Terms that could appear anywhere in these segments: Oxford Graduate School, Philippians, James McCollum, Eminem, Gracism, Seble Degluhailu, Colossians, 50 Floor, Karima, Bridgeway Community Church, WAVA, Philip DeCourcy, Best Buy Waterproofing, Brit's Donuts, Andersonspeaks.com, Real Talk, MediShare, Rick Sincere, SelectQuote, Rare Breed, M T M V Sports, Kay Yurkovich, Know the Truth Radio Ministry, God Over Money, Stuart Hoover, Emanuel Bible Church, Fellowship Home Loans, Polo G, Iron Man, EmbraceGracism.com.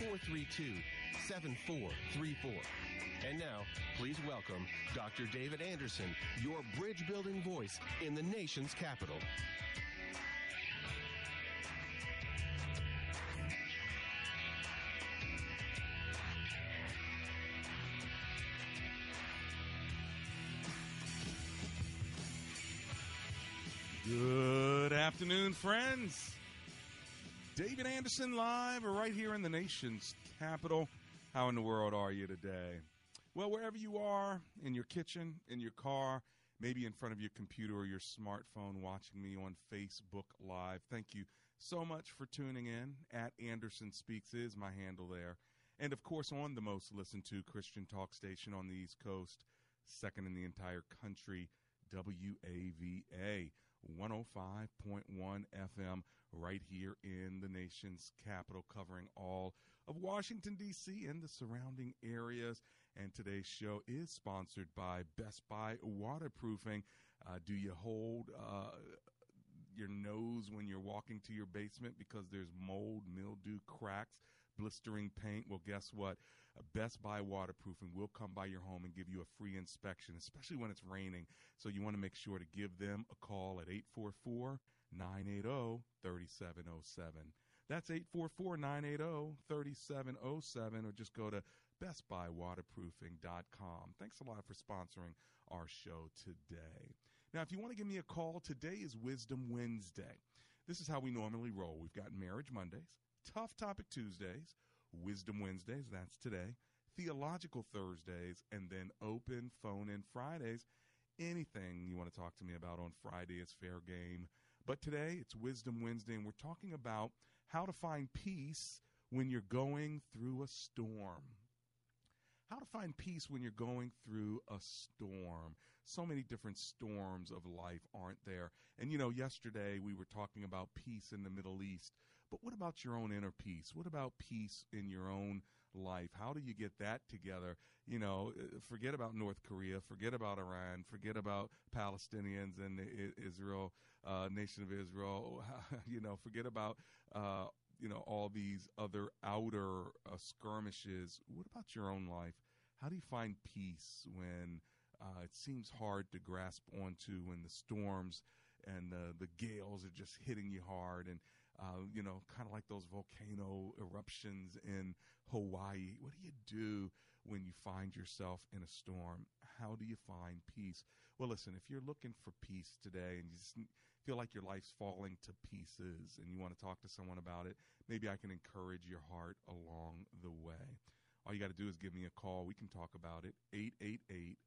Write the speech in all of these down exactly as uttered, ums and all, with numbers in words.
four three two, seven four three four. And now, please welcome Doctor David Anderson, your bridge-building voice in the nation's capital. Good afternoon, friends. David Anderson live right here in the nation's capital. How in the world are you today? Well, wherever you are, in your kitchen, in your car, maybe in front of your computer or your smartphone watching me on Facebook Live, thank you so much for tuning in. At Anderson Speaks is my handle there. And, of course, on the most listened to Christian talk station on the East Coast, second in the entire country, W A V A, one oh five point one F M, right here in the nation's capital, covering all of Washington, D C and the surrounding areas. And today's show is sponsored by Best Buy Waterproofing. Uh, do you hold uh, your nose when you're walking to your basement because there's mold, mildew, cracks, blistering paint? Well, guess what? Best Buy Waterproofing will come by your home and give you a free inspection, especially when it's raining. So you want to make sure to give them a call at eight four four, nine eight zero, three seven zero seven. That's eight four four, nine eight zero, three seven zero seven, or just go to Best Buy Waterproofing dot com. Thanks a lot for sponsoring our show today. Now, if you want to give me a call, today is Wisdom Wednesday. This is how we normally roll. We've got Marriage Mondays, Tough Topic Tuesdays, Wisdom Wednesdays, that's today, Theological Thursdays, and then Open Phone-In Fridays. Anything you want to talk to me about on Friday is fair game. But today, it's Wisdom Wednesday, and we're talking about how to find peace when you're going through a storm. How to find peace when you're going through a storm. So many different storms of life, aren't there? And, you know, yesterday we were talking about peace in the Middle East. But what about your own inner peace? What about peace in your own life? How do you get that together? You know, forget about North Korea. Forget about Iran. Forget about Palestinians and the Israel, uh, nation of Israel. You know, forget about uh you know, all these other outer uh, skirmishes. What about your own life? How do you find peace when uh, it seems hard to grasp onto, when the storms and uh, the gales are just hitting you hard, and, uh, you know, kind of like those volcano eruptions in Hawaii? What do you do when you find yourself in a storm? How do you find peace? Well, listen, if you're looking for peace today and you just feel like your life's falling to pieces and you want to talk to someone about it, maybe I can encourage your heart along the way. All you got to do is give me a call. We can talk about it. eight eight eight,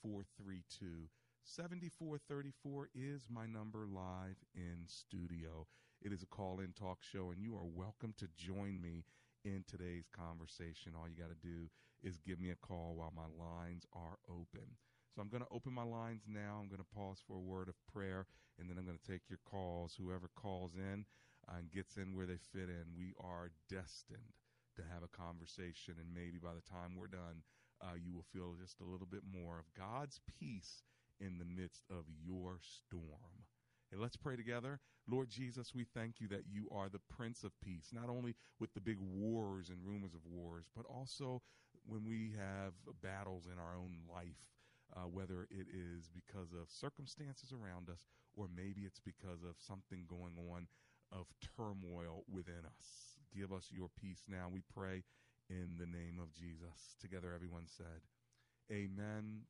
four three two, seven four three four is my number live in studio. It is a call-in talk show, and you are welcome to join me in today's conversation. All you got to do is give me a call while my lines are open. So I'm going to open my lines now. I'm going to pause for a word of prayer, and then I'm going to take your calls. Whoever calls in uh, and gets in where they fit in, we are destined to have a conversation, and maybe by the time we're done, uh, you will feel just a little bit more of God's peace in the midst of your storm. And let's pray together. Lord Jesus, we thank you that you are the Prince of Peace, not only with the big wars and rumors of wars, but also when we have battles in our own life. Uh, whether it is because of circumstances around us, or maybe it's because of something going on of turmoil within us. Give us your peace now, we pray in the name of Jesus. Together everyone said, amen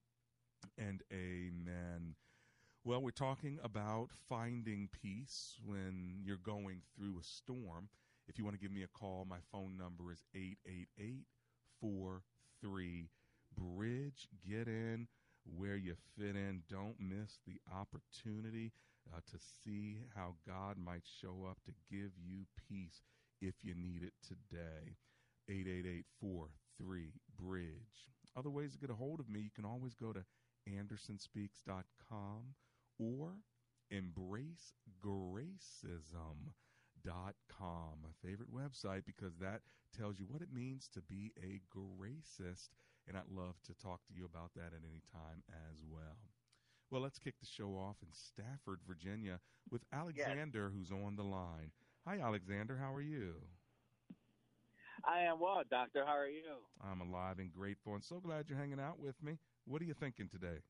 and amen. Well, we're talking about finding peace when you're going through a storm. If you want to give me a call, my phone number is eight eight eight, four three, BRIDGE. Get in where you fit in. Don't miss the opportunity uh, to see how God might show up to give you peace if you need it today. eight eight eight, four three, BRIDGE. Other ways to get a hold of me, you can always go to Anderson Speaks dot com or Embrace Gracism dot com, my favorite website, because that tells you what it means to be a gracist, and I'd love to talk to you about that at any time as well. Well, let's kick the show off in Stafford, Virginia, with Alexander, yes. who's on the line. Hi, Alexander. How are you? I am well, Doctor. How are you? I'm alive and grateful, and so glad you're hanging out with me. What are you thinking today?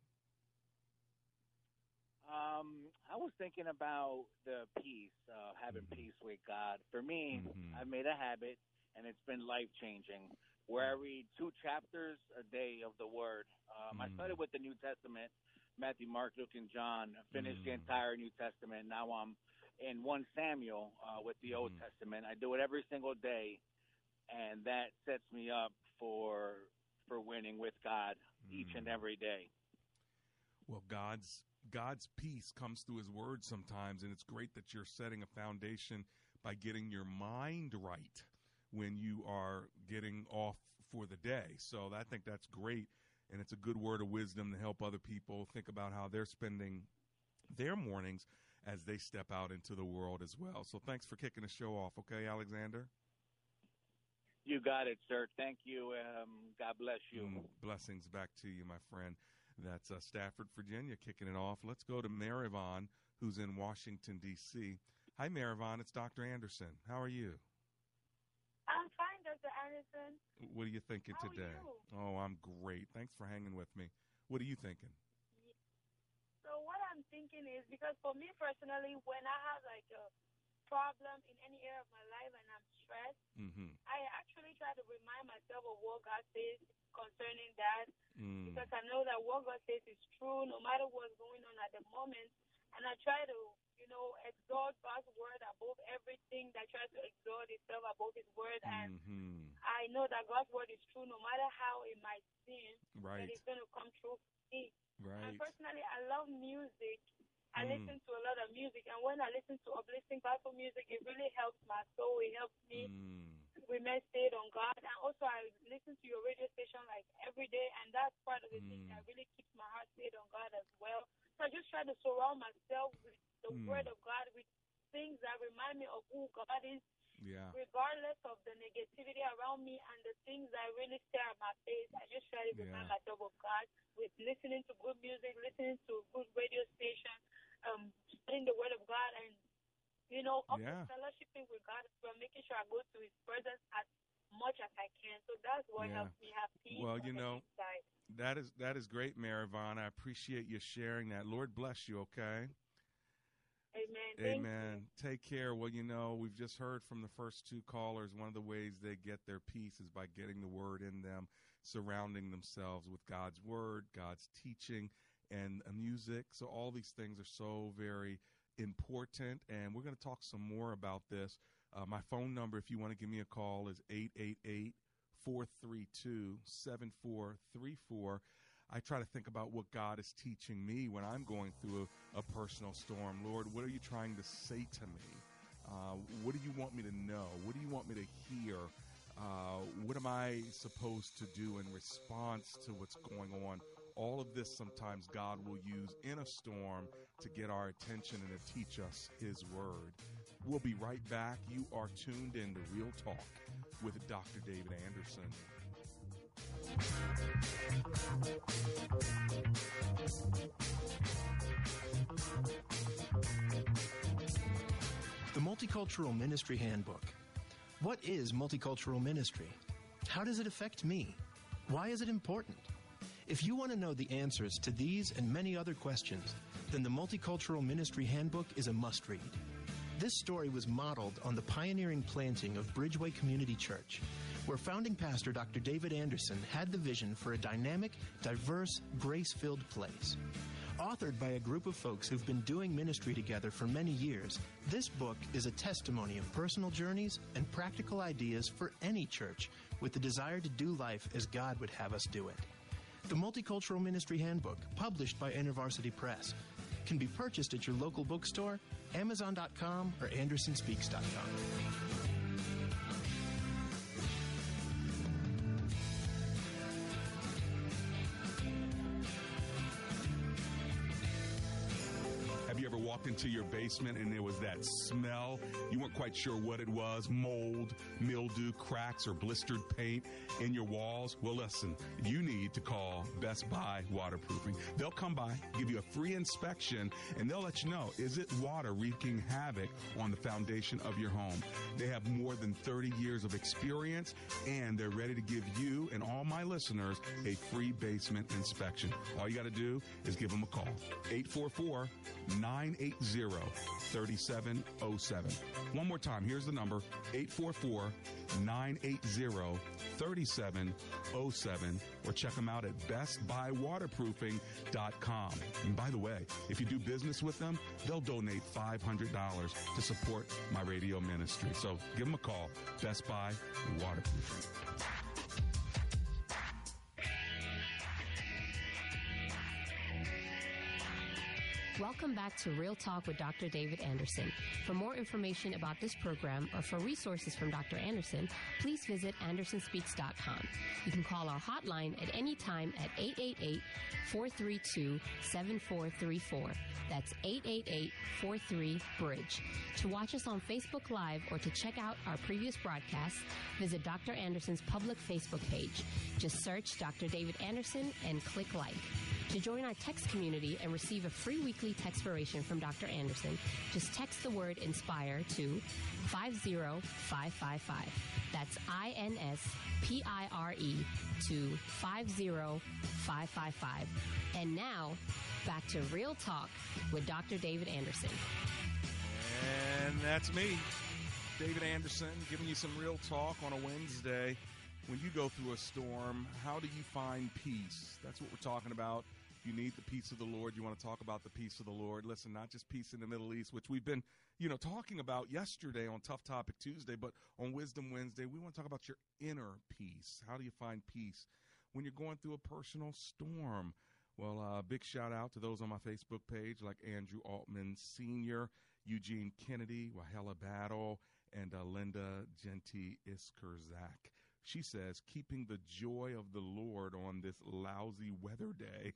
Um, I was thinking about the peace, uh, having mm-hmm. peace with God. For me, mm-hmm. I've made a habit, and it's been life-changing, where I read two chapters a day of the Word. Um, mm-hmm. I started with the New Testament, Matthew, Mark, Luke, and John, finished mm-hmm. the entire New Testament. Now I'm in First Samuel uh, with the mm-hmm. Old Testament. I do it every single day, and that sets me up for for winning with God mm. each and every day. Well, God's God's peace comes through his word sometimes, and it's great that you're setting a foundation by getting your mind right when you are getting off for the day. So I think that's great, and it's a good word of wisdom to help other people think about how they're spending their mornings as they step out into the world as well. So thanks for kicking the show off, okay, Alexander? You got it, sir. Thank you. Um, God bless you. Mm, blessings back to you, my friend. That's uh, Stafford, Virginia, kicking it off. Let's go to Marivon, who's in Washington, D C. Hi, Marivon. It's Doctor Anderson. How are you? I'm fine, Doctor Anderson. What are you thinking How today? Are you? Oh, I'm great. Thanks for hanging with me. What are you thinking? So what I'm thinking is, because for me personally, when I have like a problem in any area of my life and I'm stressed, mm-hmm. I actually try to remind myself of what God says concerning that, mm. because I know that what God says is true no matter what's going on at the moment, and I try to, you know, exalt God's word above everything that tries to exalt itself above his word, and mm-hmm. I know that God's word is true no matter how it might seem, right. that it's going to come true for me. Right. And personally, I love music. I mm. listen to a lot of music, and when I listen to uplifting gospel music, it really helps my soul. It helps me mm. remain stayed on God. And also, I listen to your radio station like every day, and that's part of the mm. thing that really keeps my heart stayed on God as well. So I just try to surround myself with the mm. word of God, with things that remind me of who God is, yeah. regardless of the negativity around me and the things that really stare at my face. I just try to remind yeah. myself of God with listening to good music, listening to good radio stations. Um, in the Word of God, and you know, also yeah. fellowshipping with God, but making sure I go to His presence as much as I can. So that's what yeah. helps me have peace. Well, you know, that is that is great, Marivon. I appreciate you sharing that. Lord bless you. Okay. Amen. Amen. You. Take care. Well, you know, we've just heard from the first two callers. One of the ways they get their peace is by getting the Word in them, surrounding themselves with God's Word, God's teaching, and music. So all these things are so very important, and we're going to talk some more about this. Uh, my phone number, if you want to give me a call, is eight eight eight, four three two, seven four three four. I try to think about what God is teaching me when I'm going through a, a personal storm. Lord, what are you trying to say to me? Uh, what do you want me to know? What do you want me to hear? Uh, what am I supposed to do in response to what's going on? All of this sometimes God will use in a storm to get our attention and to teach us His Word. We'll be right back. You are tuned in to Real Talk with Doctor David Anderson. The Multicultural Ministry Handbook. What is multicultural ministry? How does it affect me? Why is it important? If you want to know the answers to these and many other questions, then the Multicultural Ministry Handbook is a must-read. This story was modeled on the pioneering planting of Bridgeway Community Church, where founding pastor Doctor David Anderson had the vision for a dynamic, diverse, grace-filled place. Authored by a group of folks who've been doing ministry together for many years, this book is a testimony of personal journeys and practical ideas for any church with the desire to do life as God would have us do it. The Multicultural Ministry Handbook, published by InterVarsity Press, can be purchased at your local bookstore, Amazon dot com, or Anderson Speaks dot com. You ever walked into your basement and there was that smell? You weren't quite sure what it was, mold, mildew, cracks, or blistered paint in your walls? Well, listen, you need to call Best Buy Waterproofing. They'll come by, give you a free inspection, and they'll let you know, is it water wreaking havoc on the foundation of your home? They have more than thirty years of experience, and they're ready to give you and all my listeners a free basement inspection. All you got to do is give them a call. eight four four, nine eight zero, three seven zero seven. One more time, here's the number, eight four four, nine eight zero, three seven zero seven, or check them out at best buy waterproofing dot com. And by the way, if you do business with them, they'll donate five hundred dollars to support my radio ministry. So give them a call, Best Buy Waterproofing. Welcome back to Real Talk with Doctor David Anderson. For more information about this program or for resources from Doctor Anderson, please visit Anderson Speaks dot com. You can call our hotline at any time at eight eight eight, four three two, seven four three four. That's eight eight eight, four three, bridge. To watch us on Facebook Live or to check out our previous broadcasts, visit Doctor Anderson's public Facebook page. Just search Doctor David Anderson and click like. To join our text community and receive a free weekly textpiration from Doctor Anderson, just text the word INSPIRE to five zero five five five. That's I N S P I R E to five zero five five five. And now, back to Real Talk with Doctor David Anderson. And that's me, David Anderson, giving you some real talk on a Wednesday. When you go through a storm, how do you find peace? That's what we're talking about. You need the peace of the Lord. You want to talk about the peace of the Lord. Listen, not just peace in the Middle East, which we've been, you know, talking about yesterday on Tough Topic Tuesday, but on Wisdom Wednesday, we want to talk about your inner peace. How do you find peace when you're going through a personal storm? Well, uh, big shout out to those on my Facebook page, like Andrew Altman Senior, Eugene Kennedy, Wahela Battle, and uh, Linda Genty Iskerzak. She says, keeping the joy of the Lord on this lousy weather day.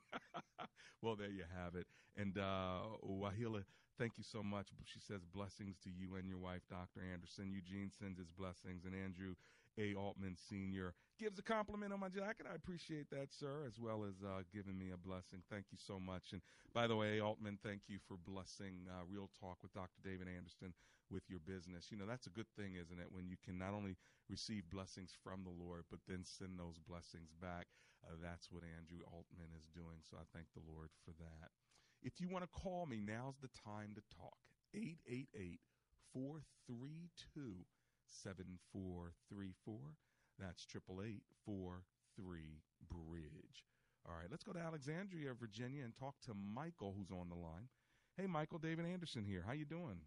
Well, there you have it. And uh, Wahila, thank you so much. She says, blessings to you and your wife, Doctor Anderson. Eugene sends his blessings. And Andrew A. Altman Senior gives a compliment on my jacket. I appreciate that, sir, as well as uh, giving me a blessing. Thank you so much. And by the way, A. Altman, thank you for blessing uh, Real Talk with Doctor David Anderson with your business. You know, that's a good thing, isn't it, when you can not only receive blessings from the Lord, but then send those blessings back. Uh, that's what Andrew Altman is doing, so I thank the Lord for that. If you want to call me, now's the time to talk. eight eight eight, four three two, seven four three four. That's eight eight eight, four three, bridge. All right, let's go to Alexandria, Virginia, and talk to Michael, who's on the line. Hey, Michael, David Anderson here. How you doing?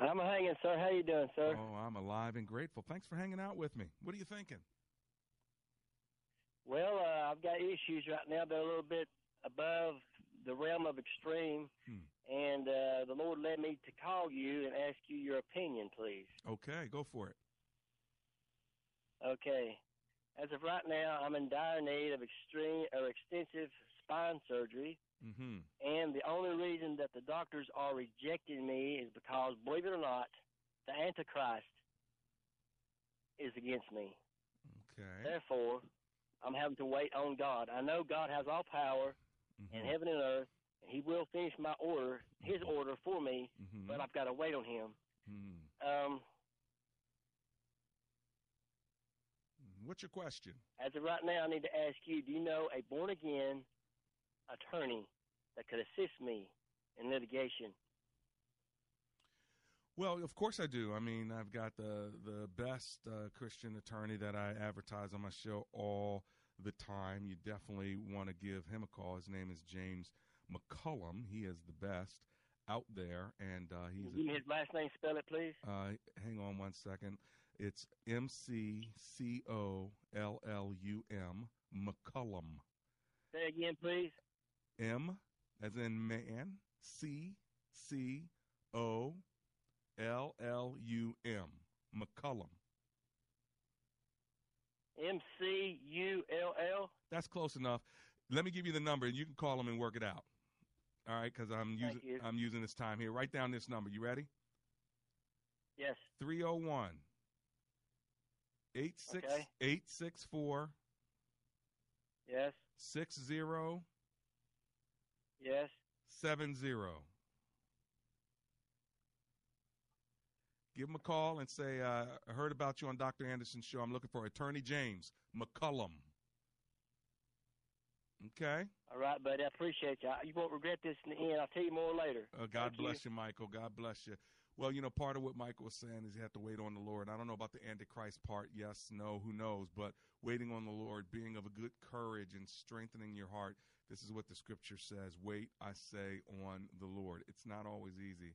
I'm hanging, sir. How you doing, sir? Oh, I'm alive and grateful. Thanks for hanging out with me. What are you thinking? Well, uh, I've got issues right now that are a little bit above the realm of extreme, hmm. and uh, the Lord led me to call you and ask you your opinion, please. Okay, go for it. Okay. As of right now, I'm in dire need of extreme or extensive spine surgery. Mm-hmm. And the only reason that the doctors are rejecting me is because, believe it or not, the Antichrist is against me. Okay. Therefore, I'm having to wait on God. I know God has all power mm-hmm. in heaven and earth, and he will finish my order, mm-hmm. his order for me, mm-hmm. but I've got to wait on him. Mm-hmm. Um, What's your question? As of right now, I need to ask you, do you know a born-again attorney that could assist me in litigation? Well, of course I do. I mean, I've got the, the best uh, Christian attorney that I advertise on my show all the time. You definitely want to give him a call. His name is James McCollum. He is the best out there. And uh, he's Can you a, his last name, spell it, please? Uh, hang on one second. It's M C C O L L U M, McCollum. Say again, please. M, as in man, C C O L L U M, McCollum. M C U L L? That's close enough. Let me give you the number, and you can call him and work it out. All right, because I'm using I'm using this time here. Write down this number. You ready? Yes. three oh one, eight six okay. eight six four Yes. six zero Yes. seven zero Give him a call and say, uh, I heard about you on Doctor Anderson's show. I'm looking for Attorney James McCollum. Okay. All right, buddy. I appreciate you. You won't regret this in the end. I'll tell you more later. Uh, God Thank bless you. you, Michael. God bless you. Well, you know, part of what Michael was saying is you have to wait on the Lord. I don't know about the Antichrist part. Yes, no, who knows? But waiting on the Lord, being of a good courage and strengthening your heart. This is what the scripture says. Wait, I say, on the Lord. It's not always easy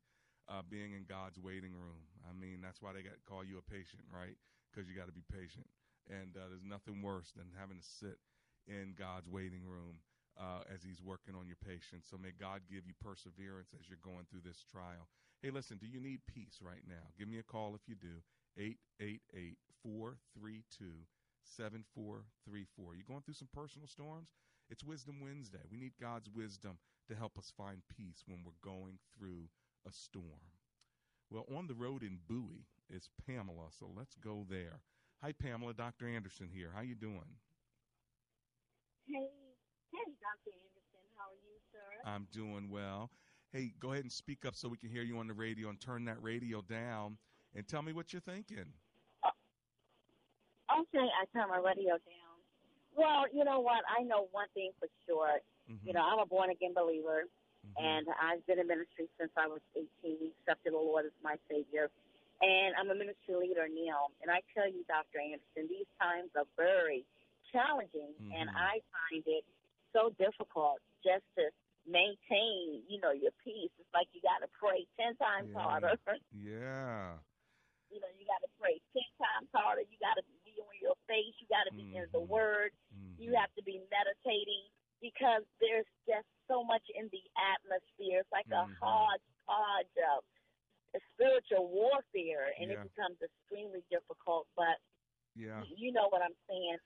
uh, being in God's waiting room. I mean, that's why they got to call you a patient, right? Because you got to be patient. And uh, there's nothing worse than having to sit in God's waiting room uh, as he's working on your patience. So may God give you perseverance as you're going through this trial. Hey, listen, do you need peace right now? Give me a call if you do, eight eight eight, four three two, seven four three four. You're going through some personal storms? It's Wisdom Wednesday. We need God's wisdom to help us find peace when we're going through a storm. Well, on the road in Bowie is Pamela, so let's go there. Hi, Pamela. Doctor Anderson here. How you doing? Hey, hey, Doctor Anderson. How are you, sir? I'm doing well. Hey, go ahead and speak up so we can hear you on the radio and turn that radio down and tell me what you're thinking. Uh, okay, I turn my radio down. Well, you know what? I know one thing for sure. Mm-hmm. You know, I'm a born-again believer, mm-hmm. and I've been in ministry since I was eighteen, accepted the Lord as my Savior, and I'm a ministry leader now. And I tell you, Doctor Anderson, these times are very challenging, mm-hmm. and I find it so difficult just to maintain, you know, your peace. It's like you got to pray ten times yeah. harder. Yeah. You know, you got to pray ten times harder. You got to be on your face. You got to be mm-hmm. in the Word. Mm-hmm. You have to be meditating because there's just so much in the atmosphere. It's like mm-hmm. a hard, hard uh, spiritual warfare, and yeah. it becomes extremely difficult. But yeah. you know what I'm saying.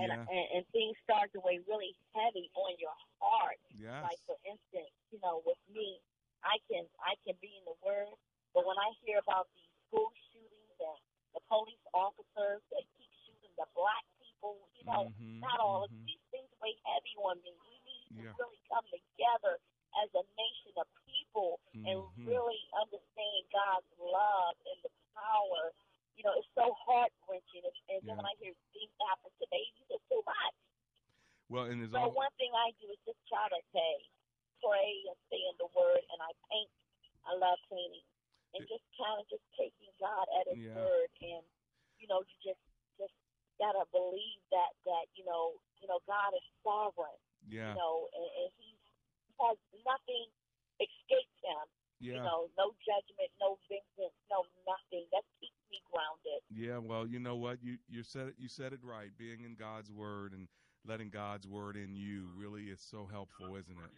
And, yeah. and and things start to weigh really heavy on your heart. Yes. Like, for instance, you know, with me, I can I can be in the Word, but when I hear about these school shootings and the police officers that keep shooting the black people, you know, mm-hmm, not all mm-hmm. of these things weigh heavy on me. We need yeah. to really come together as a nation of people mm-hmm. and really understand God's love and the power. You know, it's so heart-wrenching. And then yeah. when I hear things happen to babies, it's too much. Well, and there's so all... one thing I do is just try to say, pray and stay in the Word, and I paint. I love painting. And it... just kind of just taking God at His yeah. Word. And, you know, you just just got to believe that, that you know, you know, God is sovereign. Yeah. You know, and, and He has nothing escapes Him. Yeah. You know, no judgment, no vengeance, no nothing. That keeps me grounded. Yeah, well, you know what? You you said it, you said it right. Being in God's Word and letting God's Word in you really is so helpful, isn't it?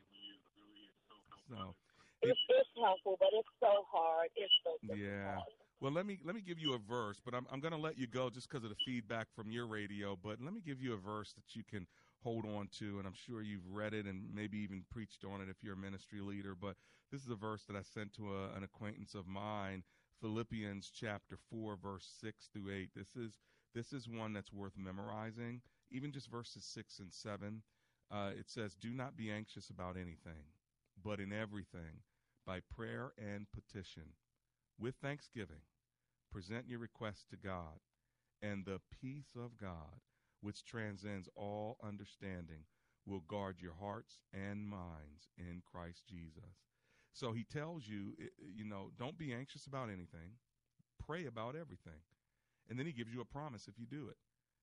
So it, it, it's helpful, but it's so hard. It's so difficult. Yeah. Well, let me let me give you a verse, but I'm I'm going to let you go just because of the feedback from your radio. But let me give you a verse that you can hold on to, and I'm sure you've read it and maybe even preached on it if you're a ministry leader, but this is a verse that I sent to a, an acquaintance of mine, Philippians chapter four, verse six through eight. This is this is one that's worth memorizing, even just verses six and seven. Uh, it says, do not be anxious about anything, but in everything, by prayer and petition, with thanksgiving, present your requests to God, and the peace of God, which transcends all understanding, will guard your hearts and minds in Christ Jesus. So he tells you, you know, don't be anxious about anything. Pray about everything. And then he gives you a promise if you do it.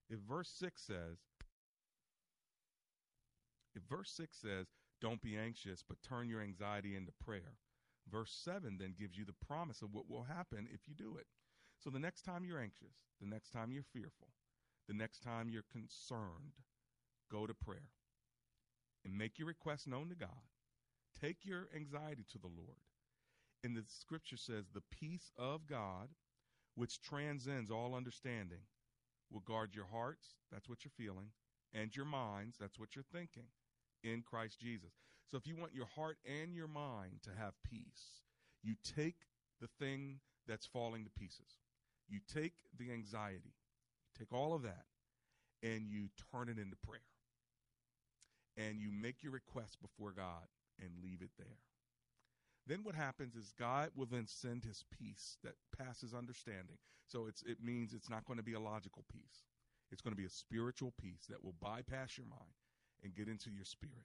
If verse six says, if verse six says, don't be anxious, but turn your anxiety into prayer. Verse seven then gives you the promise of what will happen if you do it. So the next time you're anxious, the next time you're fearful, the next time you're concerned, go to prayer and make your request known to God. Take your anxiety to the Lord. And the scripture says, the peace of God, which transcends all understanding, will guard your hearts, that's what you're feeling, and your minds, that's what you're thinking, in Christ Jesus. So if you want your heart and your mind to have peace, you take the thing that's falling to pieces. You take the anxiety, take all of that, and you turn it into prayer. And you make your request before God and leave it there. Then what happens is God will then send his peace that passes understanding. So it's, it means it's not going to be a logical peace. It's going to be a spiritual peace that will bypass your mind and get into your spirit.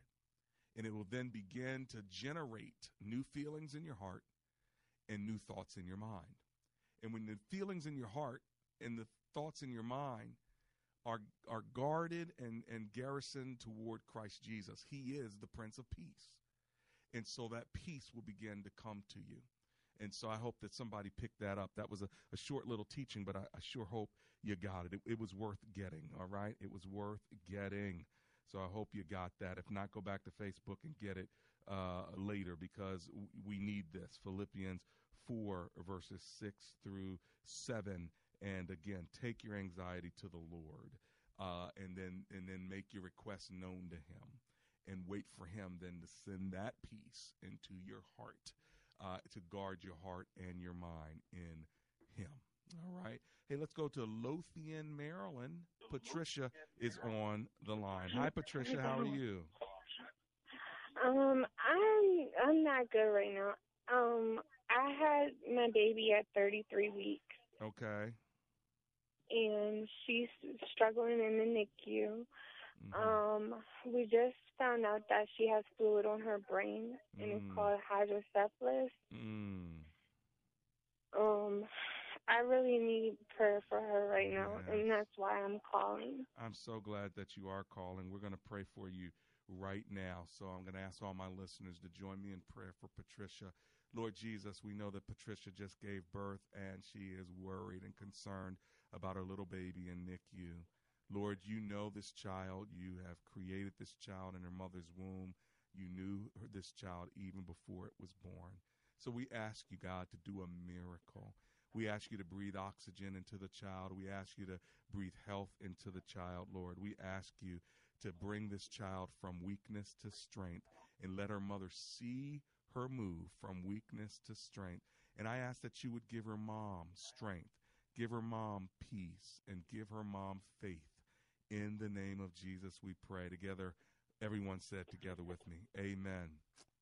And it will then begin to generate new feelings in your heart and new thoughts in your mind. And when the feelings in your heart and the thoughts in your mind are are guarded and, and garrisoned toward Christ Jesus, he is the Prince of Peace. And so that peace will begin to come to you. And so I hope that somebody picked that up. That was a, a short little teaching, but I, I sure hope you got it. it. It was worth getting, all right? It was worth getting. So I hope you got that. If not, go back to Facebook and get it uh, later, because w- we need this. Philippians four, verses six through seven. And again, take your anxiety to the Lord, uh, and then and then make your request known to him. And wait for him then to send that peace into your heart, uh, to guard your heart and your mind in him. All right. Hey, let's go to Lothian, Maryland. Patricia is on the line. Hi, Patricia. How are you? Um, I'm I'm not good right now. Um, I had my baby at thirty-three weeks. Okay. And she's struggling in the N I C U. Mm-hmm. Um, we just found out that she has fluid on her brain, and mm. it's called hydrocephalus. Mm. Um, I really need prayer for her right yes. now, and that's why I'm calling. I'm so glad that you are calling. We're going to pray for you right now. So I'm going to ask all my listeners to join me in prayer for Patricia. Lord Jesus, we know that Patricia just gave birth, and she is worried and concerned about her little baby in N I C U. Lord, you know this child. You have created this child in her mother's womb. You knew her, this child, even before it was born. So we ask you, God, to do a miracle. We ask you to breathe oxygen into the child. We ask you to breathe health into the child, Lord. We ask you to bring this child from weakness to strength and let her mother see her move from weakness to strength. And I ask that you would give her mom strength, give her mom peace, and give her mom faith. In the name of Jesus, we pray together. Everyone said together with me, amen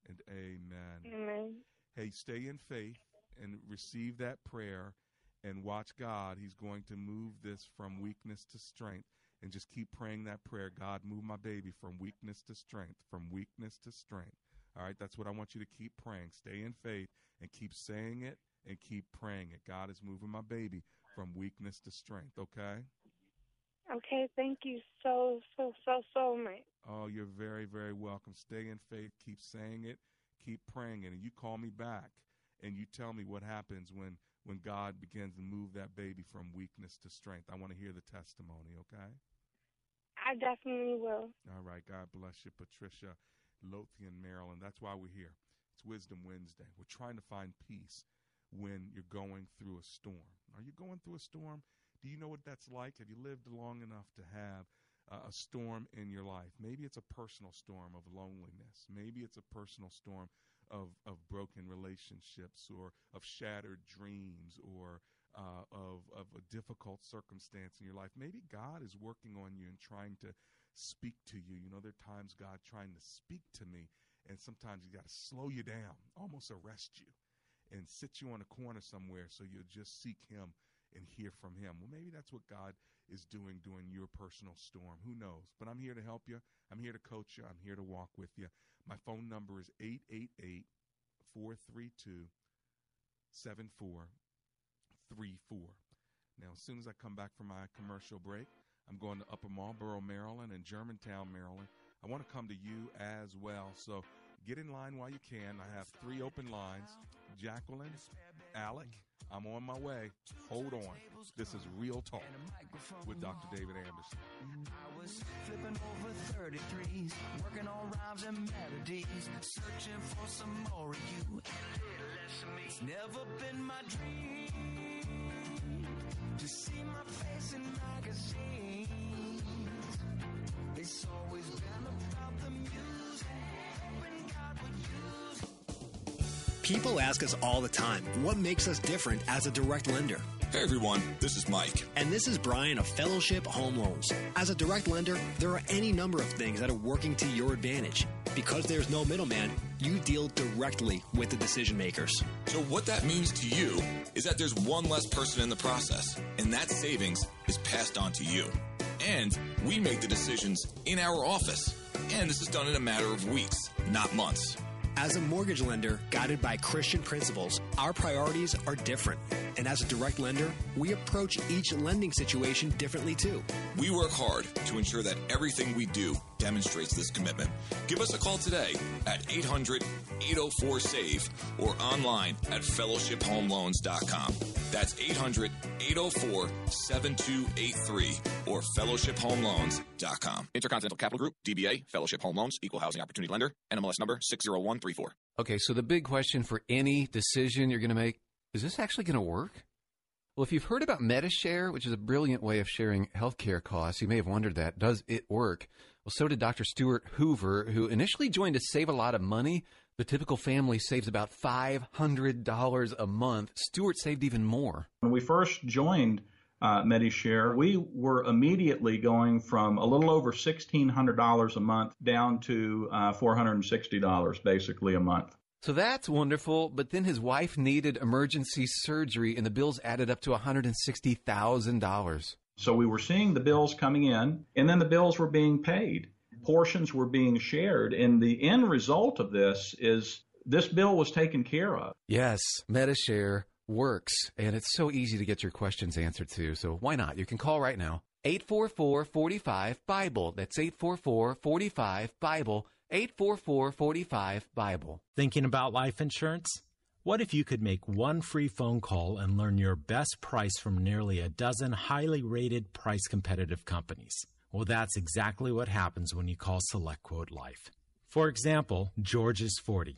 and amen. Amen. Hey, stay in faith and receive that prayer and watch God. He's going to move this from weakness to strength. And just keep praying that prayer. God, move my baby from weakness to strength, from weakness to strength. All right, that's what I want you to keep praying. Stay in faith and keep saying it and keep praying it. God is moving my baby from weakness to strength, okay? Okay, thank you so, so, so, so much. Oh, you're very, very welcome. Stay in faith. Keep saying it. Keep praying it. And you call me back, and you tell me what happens when, when God begins to move that baby from weakness to strength. I want to hear the testimony, okay? I definitely will. All right. God bless you, Patricia, Lothian, Maryland. That's why we're here. It's Wisdom Wednesday. We're trying to find peace when you're going through a storm. Are you going through a storm? Do you know what that's like? Have you lived long enough to have uh, a storm in your life? Maybe it's a personal storm of loneliness. Maybe it's a personal storm of, of broken relationships or of shattered dreams or uh, of, of a difficult circumstance in your life. Maybe God is working on you and trying to speak to you. You know, there are times God trying to speak to me, and sometimes you got to slow you down, almost arrest you, and sit you on a corner somewhere so you'll just seek him and hear from him. Well, maybe that's what God is doing during your personal storm. Who knows? But I'm here to help you. I'm here to coach you. I'm here to walk with you. My phone number is eight eight eight, four three two, seven four three four. Now, as soon as I come back from my commercial break, I'm going to Upper Marlboro, Maryland, and Germantown, Maryland. I want to come to you as well, so get in line while you can. I have three open lines. Jacqueline, Alec, I'm on my way. Hold on. This is Real Talk with Doctor David Anderson. I was flipping over thirty-threes, working on rhymes and melodies, searching for some more of you. It's never been my dream to see my face in magazines. It's always been about the music. People ask us all the time, what makes us different as a direct lender? Hey everyone, this is Mike. And this is Brian of Fellowship Home Loans. As a direct lender, there are any number of things that are working to your advantage. Because there's no middleman, you deal directly with the decision makers. So what that means to you is that there's one less person in the process, and that savings is passed on to you. And we make the decisions in our office. And this is done in a matter of weeks, not months. As a mortgage lender guided by Christian principles, our priorities are different. And as a direct lender, we approach each lending situation differently too. We work hard to ensure that everything we do demonstrates this commitment. Give us a call today at eight hundred, eight oh four, SAVE or online at fellowship home loans dot com. That's eight hundred, eight oh four, seven two eight three or fellowship home loans dot com. Intercontinental Capital Group, D B A, Fellowship Home Loans, Equal Housing Opportunity Lender, N M L S number six oh one three four. Okay, so the big question for any decision you're going to make, is this actually going to work? Well, if you've heard about MediShare, which is a brilliant way of sharing healthcare costs, you may have wondered that. Does it work? Well, so did Doctor Stuart Hoover, who initially joined to save a lot of money. The typical family saves about five hundred dollars a month. Stuart saved even more. When we first joined uh, MediShare, we were immediately going from a little over sixteen hundred dollars a month down to uh, four hundred sixty dollars basically a month. So that's wonderful, but then his wife needed emergency surgery, and the bills added up to one hundred sixty thousand dollars. So we were seeing the bills coming in, and then the bills were being paid. Portions were being shared, and the end result of this is this bill was taken care of. Yes, MediShare works, and it's so easy to get your questions answered, too, so why not? You can call right now, eight four four, four five, BIBLE. That's eight four four, four five, BIBLE. eight four four, four five, BIBLE. Thinking about life insurance? What if you could make one free phone call and learn your best price from nearly a dozen highly rated price competitive companies? Well, that's exactly what happens when you call SelectQuote Life. For example, George is forty.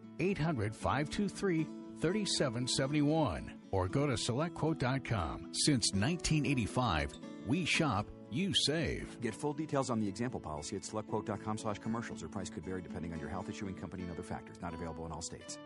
eight hundred, five two three, three seven seven one. Or go to select quote dot com. Since nineteen eighty-five, we shop, you save. Get full details on the example policy at select quote dot com slash commercials. Or price could vary depending on your health, issuing company, and other factors. Not available in all states.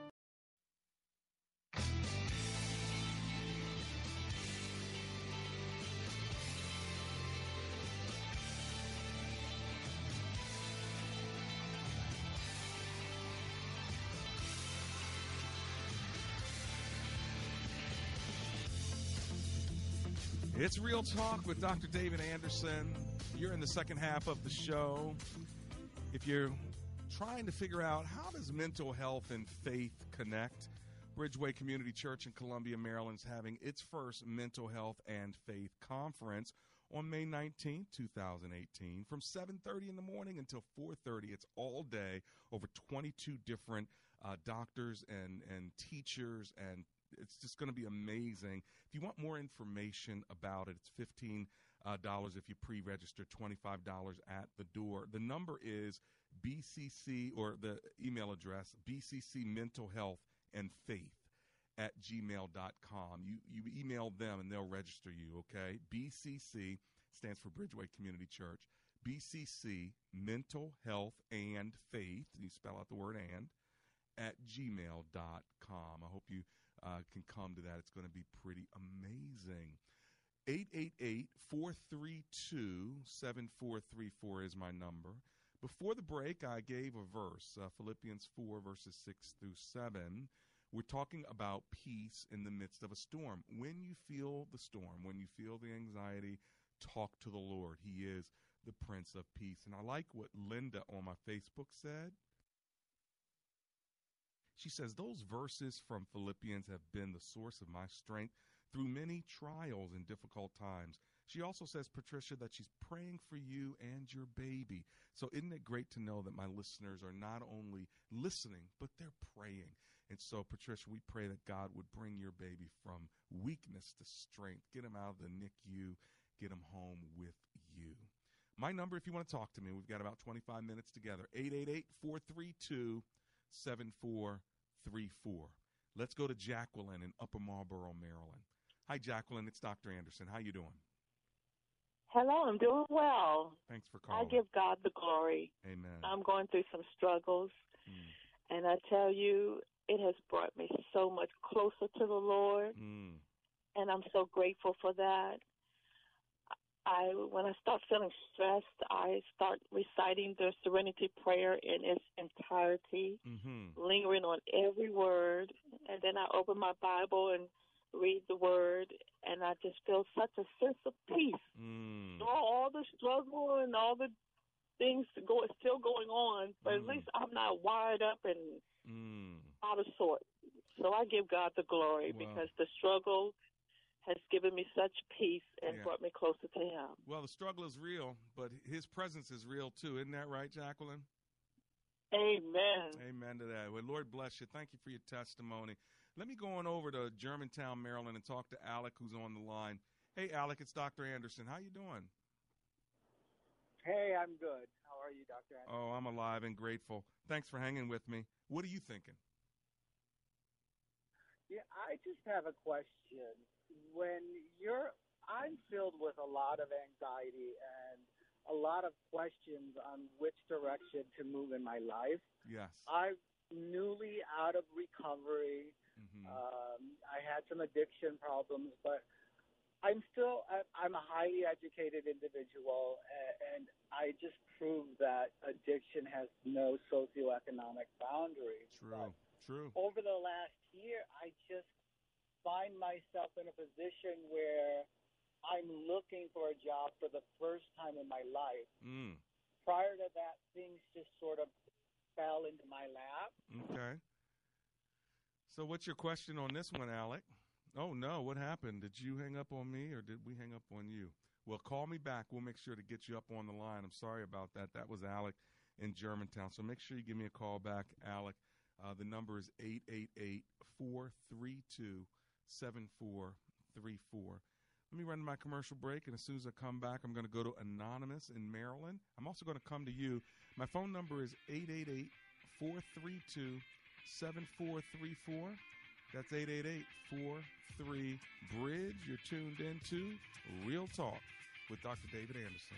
It's Real Talk with Doctor David Anderson. You're in the second half of the show. If you're trying to figure out how does mental health and faith connect, Bridgeway Community Church in Columbia, Maryland is having its first mental health and faith conference on May nineteenth, two thousand eighteen from seven thirty in the morning until four thirty. It's all day, over twenty-two different uh, doctors and, and teachers, and it's just going to be amazing. If you want more information about it, it's fifteen dollars uh, if you pre-register, twenty-five dollars at the door. The number is B C C, or the email address, B C C mental health and faith at gmail dot com. You, you email them and they'll register you, okay? B C C stands for Bridgeway Community Church. B C C, mental health and faith, you spell out the word and, at gmail dot com. I hope you uh, can come to that. It's going to be pretty amazing. eight eight eight, four three two, seven four three four is my number. Before the break, I gave a verse, uh, Philippians four, verses six through seven. We're talking about peace in the midst of a storm. When you feel the storm, when you feel the anxiety, talk to the Lord. He is the Prince of Peace. And I like what Linda on my Facebook said. She says, those verses from Philippians have been the source of my strength through many trials and difficult times. She also says, Patricia, that she's praying for you and your baby. So isn't it great to know that my listeners are not only listening, but they're praying? And so, Patricia, we pray that God would bring your baby from weakness to strength. Get him out of the N I C U. Get him home with you. My number, if you want to talk to me, we've got about twenty-five minutes together, eight eight eight, four three two, seven four three four. Let's go to Jacqueline in Upper Marlboro, Maryland. Hi, Jacqueline. It's Doctor Anderson. How you doing? Hello. I'm doing well. Thanks for calling. I give God the glory. Amen. I'm going through some struggles, mm. and I tell you, it has brought me so much closer to the Lord, mm. and I'm so grateful for that. I, when I start feeling stressed, I start reciting the Serenity Prayer in its entirety, mm-hmm. lingering on every word, and then I open my Bible and read the word, and I just feel such a sense of peace. Mm. All the struggle and all the things go, still going on, but mm. at least I'm not wired up and mm. out of sort. So I give God the glory wow. because the struggle has given me such peace and yeah. brought me closer to him. Well, the struggle is real, but his presence is real too. Isn't that right, Jacqueline? Amen. Amen to that. Well, Lord bless you. Thank you for your testimony. Let me go on over to Germantown, Maryland, and talk to Alec, who's on the line. Hey, Alec, it's Doctor Anderson. How you doing? Hey, I'm good. How are you, Doctor Anderson? Oh, I'm alive and grateful. Thanks for hanging with me. What are you thinking? Yeah, I just have a question. When you're, I'm filled with a lot of anxiety and a lot of questions on which direction to move in my life. Yes. I'm newly out of recovery. Mm-hmm. Um, I had some addiction problems, but I'm still, I'm a highly educated individual, and I just proved that addiction has no socioeconomic boundaries. True, but true. Over the last year, I just find myself in a position where I'm looking for a job for the first time in my life. Mm. Prior to that, things just sort of fell into my lap. Okay. So what's your question on this one, Alec? Oh, no, what happened? Did you hang up on me or did we hang up on you? Well, call me back. We'll make sure to get you up on the line. I'm sorry about that. That was Alec in Germantown. So make sure you give me a call back, Alec. Uh, the number is eight eight eight, four three two, seven four three four. Let me run my commercial break, and as soon as I come back, I'm going to go to Anonymous in Maryland. I'm also going to come to you. My phone number is eight eight eight, four three two, seven four three four. That's eight eight eight, four three, bridge. You're tuned into Real Talk with Doctor David Anderson.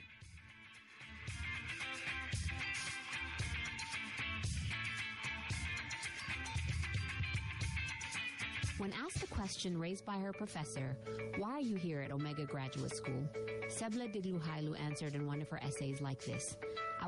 When asked the question raised by her professor, why are you here at Omega Graduate School, Seble Degluhailu answered in one of her essays like this: I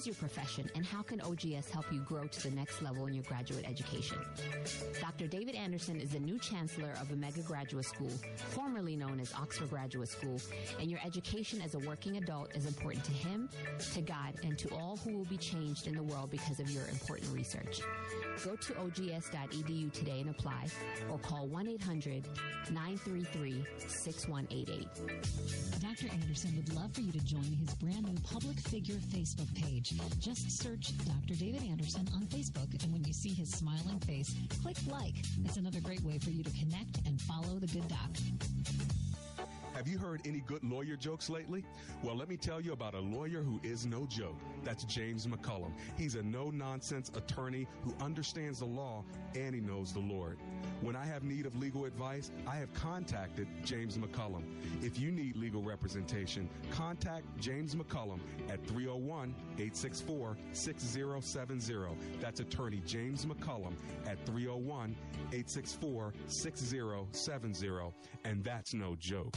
your profession, and how can O G S help you grow to the next level in your graduate education? Doctor David Anderson is the new chancellor of Omega Graduate School, formerly known as Oxford Graduate School, and your education as a working adult is important to him, to God, and to all who will be changed in the world because of your important research. Go to O G S dot E D U today and apply, or call one eight hundred, nine three three, six one eight eight. Doctor Anderson would love for you to join his brand new public figure Facebook page, Just search Doctor David Anderson on Facebook, and when you see his smiling face, click like. It's another great way for you to connect and follow the good doc. Have you heard any good lawyer jokes lately? Well, let me tell you about a lawyer who is no joke. That's James McCollum. He's a no-nonsense attorney who understands the law, and he knows the Lord. When I have need of legal advice, I have contacted James McCollum. If you need legal representation, contact James McCollum at three oh one, eight six four, six oh seven oh. That's attorney James McCollum at three oh one, eight six four, six oh seven oh. And that's no joke.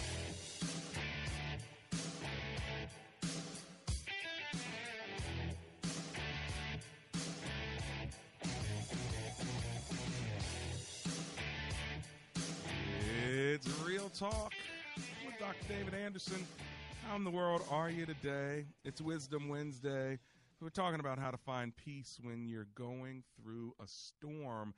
It's Real Talk with Doctor David Anderson. How in the world are you today? It's Wisdom Wednesday. We're talking about how to find peace when you're going through a storm.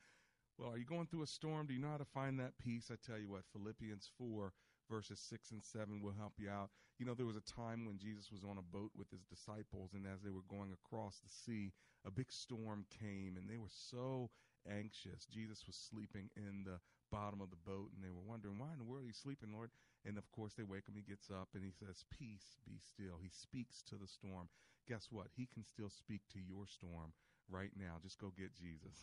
Well, are you going through a storm? Do you know how to find that peace? I tell you what, Philippians four. Verses six and seven will help you out. You know, there was a time when Jesus was on a boat with his disciples, and as they were going across the sea, a big storm came, and they were so anxious. Jesus was sleeping in the bottom of the boat, and they were wondering, why in the world are you sleeping, Lord? And, of course, they wake him. He gets up, and he says, peace, be still. He speaks to the storm. Guess what? He can still speak to your storm right now. Just go get Jesus.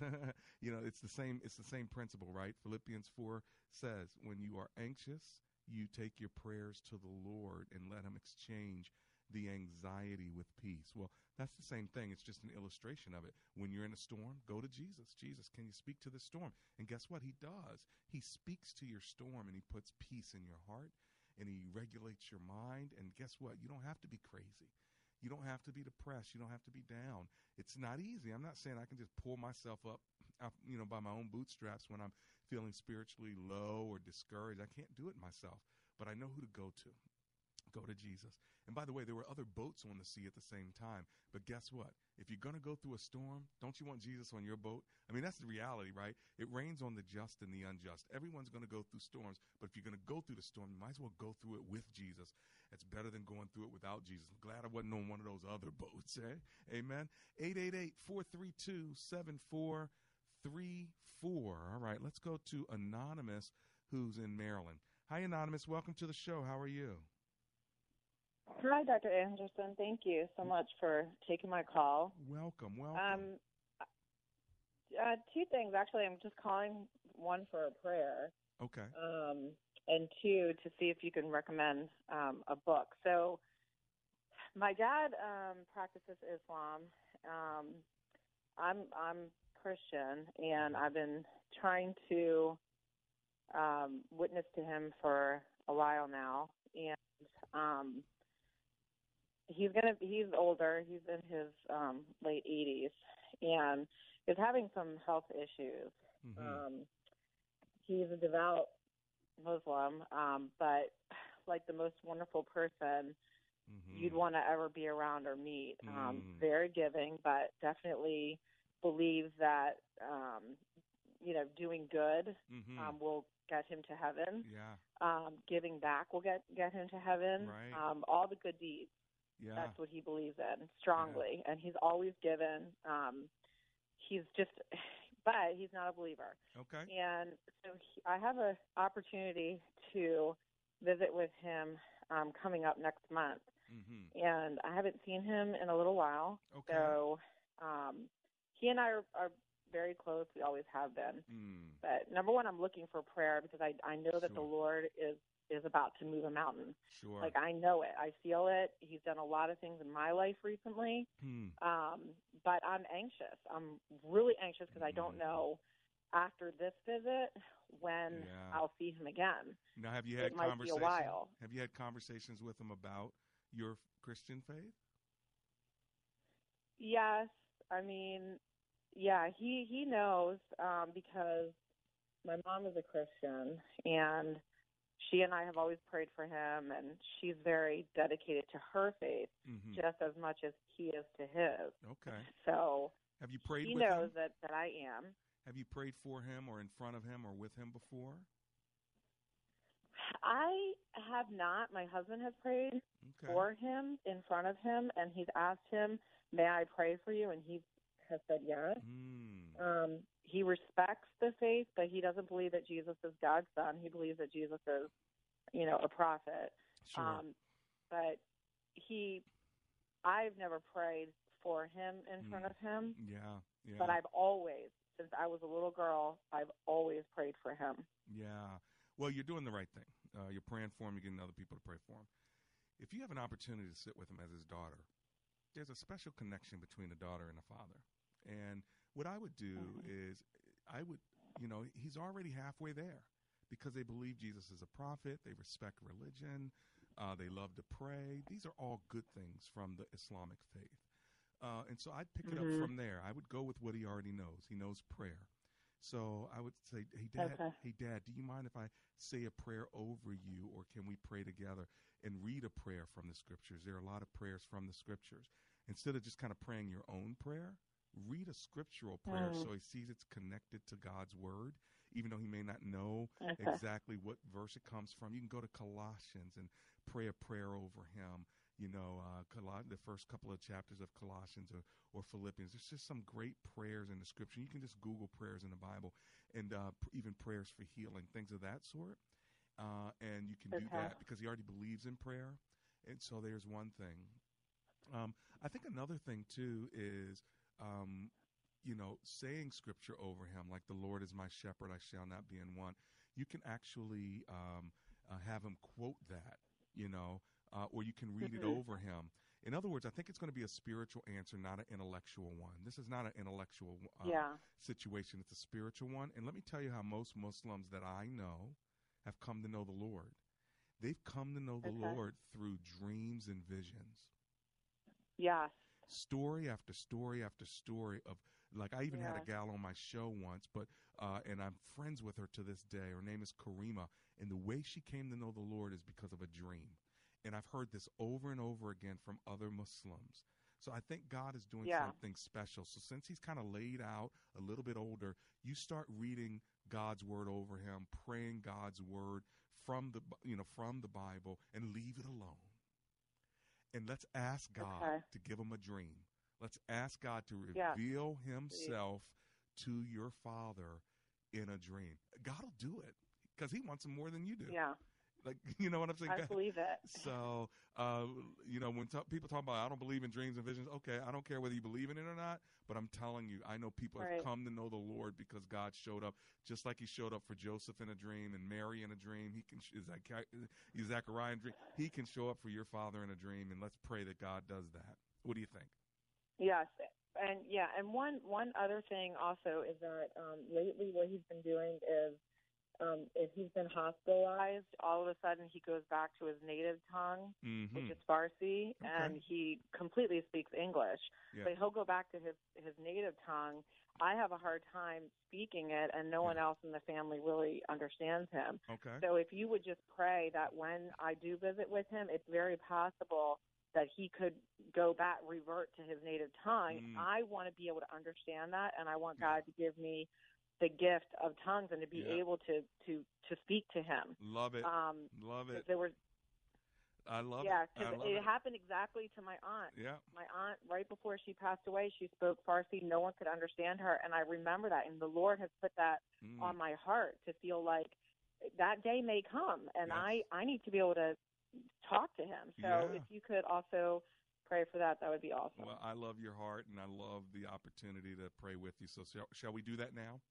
You know, it's the same, it's the same principle, right? Philippians four says, when you are anxious, you take your prayers to the Lord and let him exchange the anxiety with peace. Well, that's the same thing. It's just an illustration of it. When you're in a storm, go to Jesus. Jesus, can you speak to this storm? And guess what? He does. He speaks to your storm, and he puts peace in your heart, and he regulates your mind. And guess what? You don't have to be crazy. You don't have to be depressed. You don't have to be down. It's not easy. I'm not saying I can just pull myself up, you know, by my own bootstraps when I'm feeling spiritually low or discouraged. I can't do it myself, but I know who to go to. Go to Jesus. And by the way, there were other boats on the sea at the same time. But guess what? If you're going to go through a storm, don't you want Jesus on your boat? I mean, that's the reality, right? It rains on the just and the unjust. Everyone's going to go through storms. But if you're going to go through the storm, you might as well go through it with Jesus. It's better than going through it without Jesus. I'm glad I wasn't on one of those other boats. Eh? Amen. eight eight eight, four three two, seven four three four. All right, let's go to Anonymous, who's in Maryland. Hi, Anonymous. Welcome to the show. How are you? Hi, Doctor Anderson. Thank you so much for taking my call. Welcome, welcome. Um, uh, two things, actually. I'm just calling, one for a prayer. Okay. Um, and two, to see if you can recommend um, a book. So my dad um, practices Islam. Um, I'm I'm Christian, and I've been trying to um, witness to him for a while now. And um He's gonna. He's older. He's in his um, late eighties, and is having some health issues. Mm-hmm. Um, he's a devout Muslim, um, but like the most wonderful person mm-hmm. you'd want to ever be around or meet. Mm-hmm. Um, very giving, but definitely believes that um, you know, doing good mm-hmm. um, will get him to heaven. Yeah, um, giving back will get get him to heaven. Right. Um, all the good deeds. Yeah. That's what he believes in strongly, yeah. and he's always given. Um, he's just, but he's not a believer. Okay. And so he, I have an opportunity to visit with him um, coming up next month, mm-hmm. and I haven't seen him in a little while. Okay. So um, he and I are, are very close. We always have been. Mm. But number one, I'm looking for prayer because I I know that sure. the Lord is. is about to move a mountain. Sure. Like, I know it. I feel it. He's done a lot of things in my life recently. Hmm. Um, but I'm anxious. I'm really anxious because mm. I don't know after this visit when yeah. I'll see him again. Now, have you had it might be a while. Have you had conversations with him about your Christian faith? Yes. I mean, yeah, he, he knows um, because my mom is a Christian, and she and I have always prayed for him, and she's very dedicated to her faith mm-hmm. just as much as he is to his. Okay. So have you prayed he with knows him? That, that I am. Have you prayed for him or in front of him or with him before? I have not. My husband has prayed okay. for him, in front of him, and he's asked him may I pray for you? And he has said yes. Mm. Um, he respects the faith, but he doesn't believe that Jesus is God's son. He believes that Jesus is, you know, a prophet. Sure. Um, but he, I've never prayed for him in mm. front of him. Yeah, yeah. But I've always, since I was a little girl, I've always prayed for him. Yeah. Well, you're doing the right thing. Uh, you're praying for him. You're getting other people to pray for him. If you have an opportunity to sit with him as his daughter, there's a special connection between a daughter and a father. And what I would do mm-hmm. is I would, you know, he's already halfway there because they believe Jesus is a prophet. They respect religion. Uh, they love to pray. These are all good things from the Islamic faith. Uh, and so I'd pick mm-hmm. it up from there. I would go with what he already knows. He knows prayer. So I would say, hey, Dad, okay. hey, Dad, do you mind if I say a prayer over you, or can we pray together and read a prayer from the Scriptures? There are a lot of prayers from the Scriptures. Instead of just kind of praying your own prayer, read a scriptural prayer mm. so he sees it's connected to God's Word, even though he may not know okay. exactly what verse it comes from. You can go to Colossians and pray a prayer over him. You know, uh, Col- the first couple of chapters of Colossians or, or Philippians. There's just some great prayers in the Scripture. You can just Google prayers in the Bible and uh, pr- even prayers for healing, things of that sort. Uh, and you can okay. do that because he already believes in prayer. And so there's one thing. Um, I think another thing, too, is, um, you know, saying Scripture over him, like the Lord is my shepherd, I shall not be in want. You can actually um, uh, have him quote that, you know, Uh, or you can read mm-hmm. it over him. In other words, I think it's going to be a spiritual answer, not an intellectual one. This is not an intellectual uh, yeah. situation. It's a spiritual one. And let me tell you how most Muslims that I know have come to know the Lord. They've come to know the okay. Lord through dreams and visions. Yeah. Story after story after story of, like, I even yeah. had a gal on my show once, but uh, and I'm friends with her to this day. Her name is Karima. And the way she came to know the Lord is because of a dream. And I've heard this over and over again from other Muslims. So I think God is doing yeah. something special. So since he's kind of laid out, a little bit older, you start reading God's word over him, praying God's word from the, you know, from the Bible, and leave it alone. And let's ask God okay. to give him a dream. Let's ask God to reveal yeah. himself to your father in a dream. God will do it because he wants him more than you do. Yeah. Like, you know what I'm saying? I believe it. So, uh, you know, when t- people talk about, I don't believe in dreams and visions. Okay, I don't care whether you believe in it or not, but I'm telling you, I know people right. have come to know the Lord because God showed up, just like he showed up for Joseph in a dream and Mary in a dream. He can, Zachariah in a dream. He can show up for your father in a dream, and let's pray that God does that. What do you think? Yes. And, yeah, and one, one other thing also is that um, lately what he's been doing is, Um, if he's been hospitalized, all of a sudden he goes back to his native tongue, mm-hmm. which is Farsi, okay. and he completely speaks English. Yeah. But he'll go back to his, his native tongue. I have a hard time speaking it, and no yeah. one else in the family really understands him. Okay. So if you would just pray that when I do visit with him, it's very possible that he could go back, revert to his native tongue. Mm. I want to be able to understand that, and I want yeah. God to give me the gift of tongues and to be yeah. able to, to, to speak to him. Love it. Um, love it. There were, I love yeah, it. Yeah, because it, it happened exactly to my aunt. Yeah. My aunt, right before she passed away, she spoke Farsi. No one could understand her. And I remember that. And the Lord has put that mm. on my heart to feel like that day may come. And yes. I, I need to be able to talk to him. So yeah. if you could also pray for that, that would be awesome. Well, I love your heart, and I love the opportunity to pray with you. So shall, shall we do that now?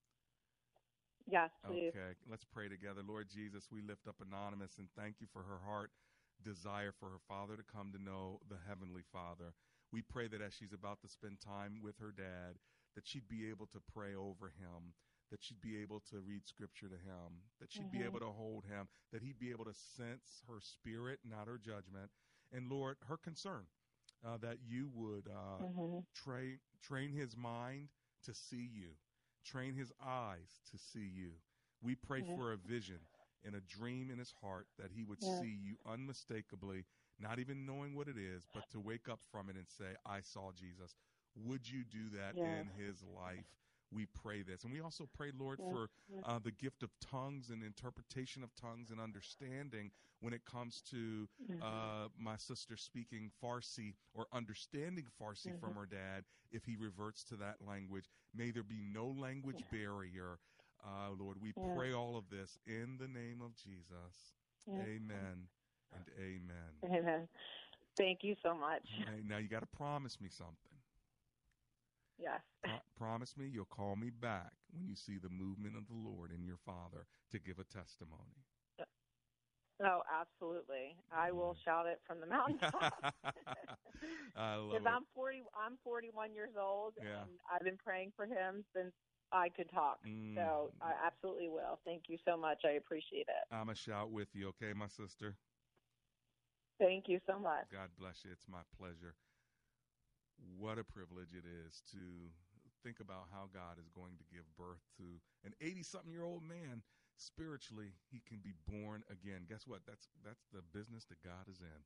Yes, please. Okay, let's pray together. Lord Jesus, we lift up Anonymous and thank you for her heart desire for her father to come to know the Heavenly Father. We pray that as she's about to spend time with her dad, that she'd be able to pray over him, that she'd be able to read Scripture to him, that she'd mm-hmm. be able to hold him, that he'd be able to sense her spirit, not her judgment, and Lord, her concern uh, that you would uh, mm-hmm. train train his mind to see you. Train his eyes to see you. We pray mm-hmm. for a vision and a dream in his heart that he would yeah. see you unmistakably, not even knowing what it is, but to wake up from it and say, I saw Jesus. Would you do that yeah. in his life? we pray this. And we also pray, Lord, for uh, the gift of tongues and interpretation of tongues and understanding when it comes to uh, my sister speaking Farsi or understanding Farsi mm-hmm. from her dad. If he reverts to that language, may there be no language yeah. barrier. Uh, Lord, we yeah. pray all of this in the name of Jesus. Yeah. Amen and amen. Amen. Thank you so much. Right, now you got to promise me something. Yes. Pro- promise me you'll call me back when you see the movement of the Lord in your father to give a testimony. Oh, absolutely! I will shout it from the mountaintop. Because I'm forty, I'm forty-one years old, yeah. and I've been praying for him since I could talk. Mm. So I absolutely will. Thank you so much. I appreciate it. I'm a shout with you, okay, my sister? Thank you so much. God bless you. It's my pleasure. What a privilege it is to think about how God is going to give birth to an eighty-something-year-old man. Spiritually, he can be born again. Guess what? That's that's the business that God is in.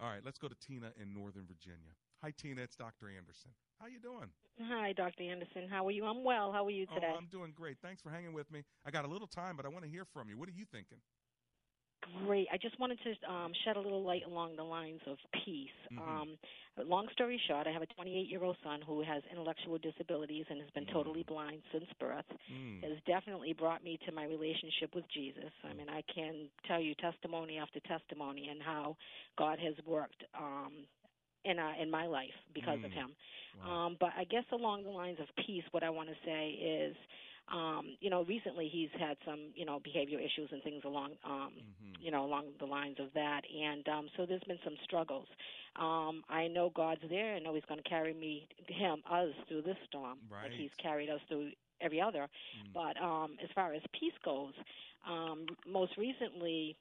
All right, let's go to Tina in Northern Virginia. Hi, Tina. It's Doctor Anderson. How you doing? Hi, Doctor Anderson. How are you? I'm well. How are you today? Oh, I'm doing great. Thanks for hanging with me. I got a little time, but I want to hear from you. What are you thinking? Great. I just wanted to um, shed a little light along the lines of peace. Mm-hmm. Um, long story short, I have a twenty-eight-year-old son who has intellectual disabilities and has been mm. totally blind since birth. Mm. It has definitely brought me to my relationship with Jesus. I mean, I can tell you testimony after testimony and how God has worked um, in, uh, in my life because mm. of him. Wow. Um, but I guess along the lines of peace, what I want to say is, Um, you know, recently he's had some, you know, behavioral issues and things along, um, mm-hmm. you know, along the lines of that. And um, so there's been some struggles. Um, I know God's there. I know he's going to carry me, him, us through this storm. Right. Like he's carried us through every other. Mm. But um, as far as peace goes, um, most recently,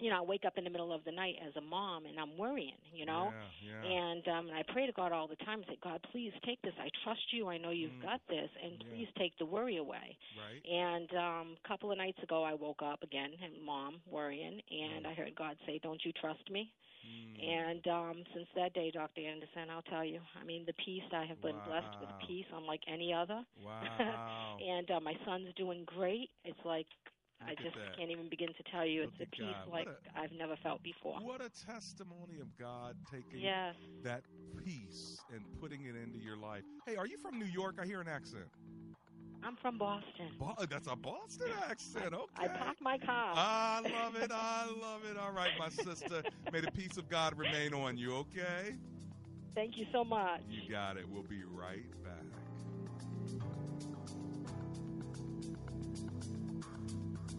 you know, I wake up in the middle of the night as a mom, and I'm worrying, you know. Yeah, yeah. And, um, and I pray to God all the time. I say, God, please take this. I trust you. I know you've mm. got this, and yeah. please take the worry away. Right. And um, a couple of nights ago, I woke up again, and mom worrying, and mm. I heard God say, don't you trust me? Mm. And um, since that day, Doctor Anderson, I'll tell you, I mean, the peace, I have been wow. blessed with peace unlike any other. Wow. And uh, my son's doing great. It's like, Look I just that. can't even begin to tell you. Look it's a peace God. like a, I've never felt before. What a testimony of God taking yes. that peace and putting it into your life. Hey, are you from New York? I hear an accent. I'm from Boston. Bo- that's a Boston accent. Okay. I, I parked my car. I love it. I love it. All right, my sister. May the peace of God remain on you, okay? Thank you so much. You got it. We'll be right back.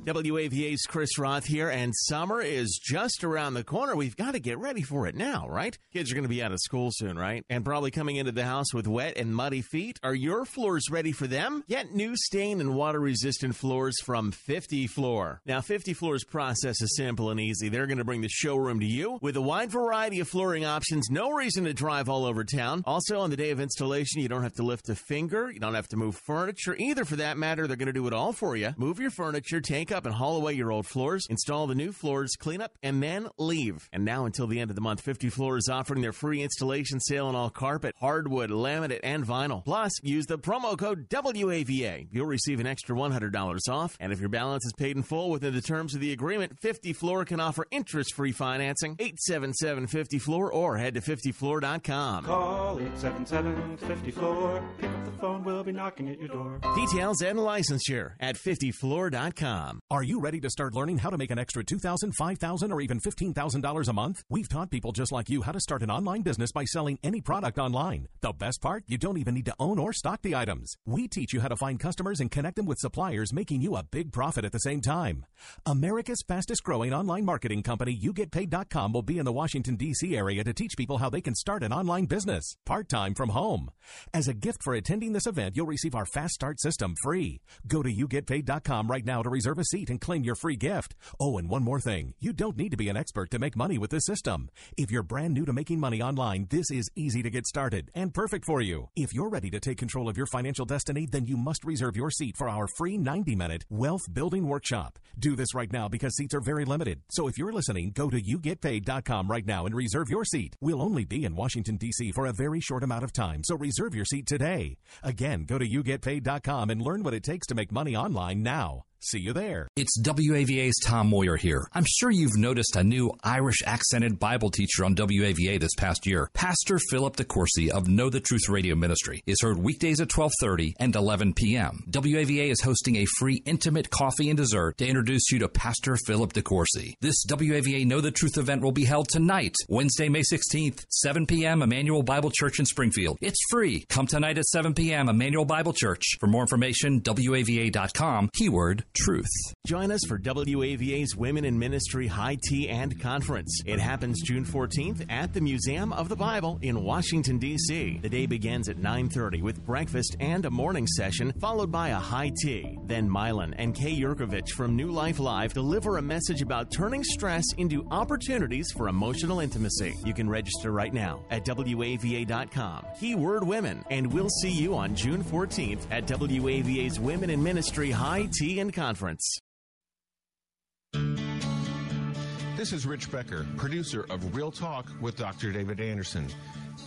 W A V A's Chris Roth here, and summer is just around the corner. We've got to get ready for it now, right? Kids are going to be out of school soon, right? And probably coming into the house with wet and muddy feet. Are your floors ready for them? Get new stain and water-resistant floors from fifty Floor. Now, fifty Floor's process is simple and easy. They're going to bring the showroom to you with a wide variety of flooring options. No reason to drive all over town. Also, on the day of installation, you don't have to lift a finger. You don't have to move furniture either, for that matter. They're going to do it all for you. Move your furniture, take up and haul away your old floors, install the new floors, clean up, and then leave. And now until the end of the month, fifty Floor is offering their free installation sale on all carpet, hardwood, laminate, and vinyl. Plus, use the promo code W A V A. You'll receive an extra one hundred dollars off, and if your balance is paid in full within the terms of the agreement, fifty Floor can offer interest-free financing. Eight seven seven, fifty Floor or head to fifty floor dot com. Call eight seven seven, fifty Floor. Pick up the phone, we'll be knocking at your door. Details and licensure at fifty floor dot com. Are you ready to start learning how to make an extra two thousand dollars, five thousand dollars, or even fifteen thousand dollars a month? We've taught people just like you how to start an online business by selling any product online. The best part? You don't even need to own or stock the items. We teach you how to find customers and connect them with suppliers, making you a big profit at the same time. America's fastest growing online marketing company, You Get Paid dot com, will be in the Washington, D C area to teach people how they can start an online business, part-time from home. As a gift for attending this event, you'll receive our Fast Start system free. Go to You Get Paid dot com right now to reserve a seat. receipt and claim your free gift. Oh, and one more thing. You don't need to be an expert to make money with this system. If you're brand new to making money online, this is easy to get started and perfect for you. If you're ready to take control of your financial destiny, then you must reserve your seat for our free ninety-minute Wealth Building Workshop. Do this right now because seats are very limited. So if you're listening, go to you get paid dot com right now and reserve your seat. We'll only be in Washington, D C for a very short amount of time, so reserve your seat today. Again, go to you get paid dot com and learn what it takes to make money online now. See you there. It's W A V A's Tom Moyer here. I'm sure you've noticed a new Irish-accented Bible teacher on W A V A this past year. Pastor Philip DeCourcy of Know the Truth Radio Ministry is heard weekdays at twelve thirty and eleven p.m. W A V A is hosting a free intimate coffee and dessert to introduce you to Pastor Philip DeCourcy. This W A V A Know the Truth event will be held tonight, Wednesday, May sixteenth, seven p.m., Emanuel Bible Church in Springfield. It's free. Come tonight at seven p.m., Emanuel Bible Church. For more information, W A V A dot com, keyword Truth. Join us for W A V A's Women in Ministry High Tea and Conference. It happens June fourteenth at the Museum of the Bible in Washington, D C. The day begins at nine thirty with breakfast and a morning session, followed by a high tea. Then Mylan and Kay Yurkovich from New Life Live deliver a message about turning stress into opportunities for emotional intimacy. You can register right now at W A V A dot com, keyword women, and we'll see you on June fourteenth at W A V A's Women in Ministry High Tea and Conference. Conference. This is Rich Becker, producer of Real Talk with Doctor David Anderson.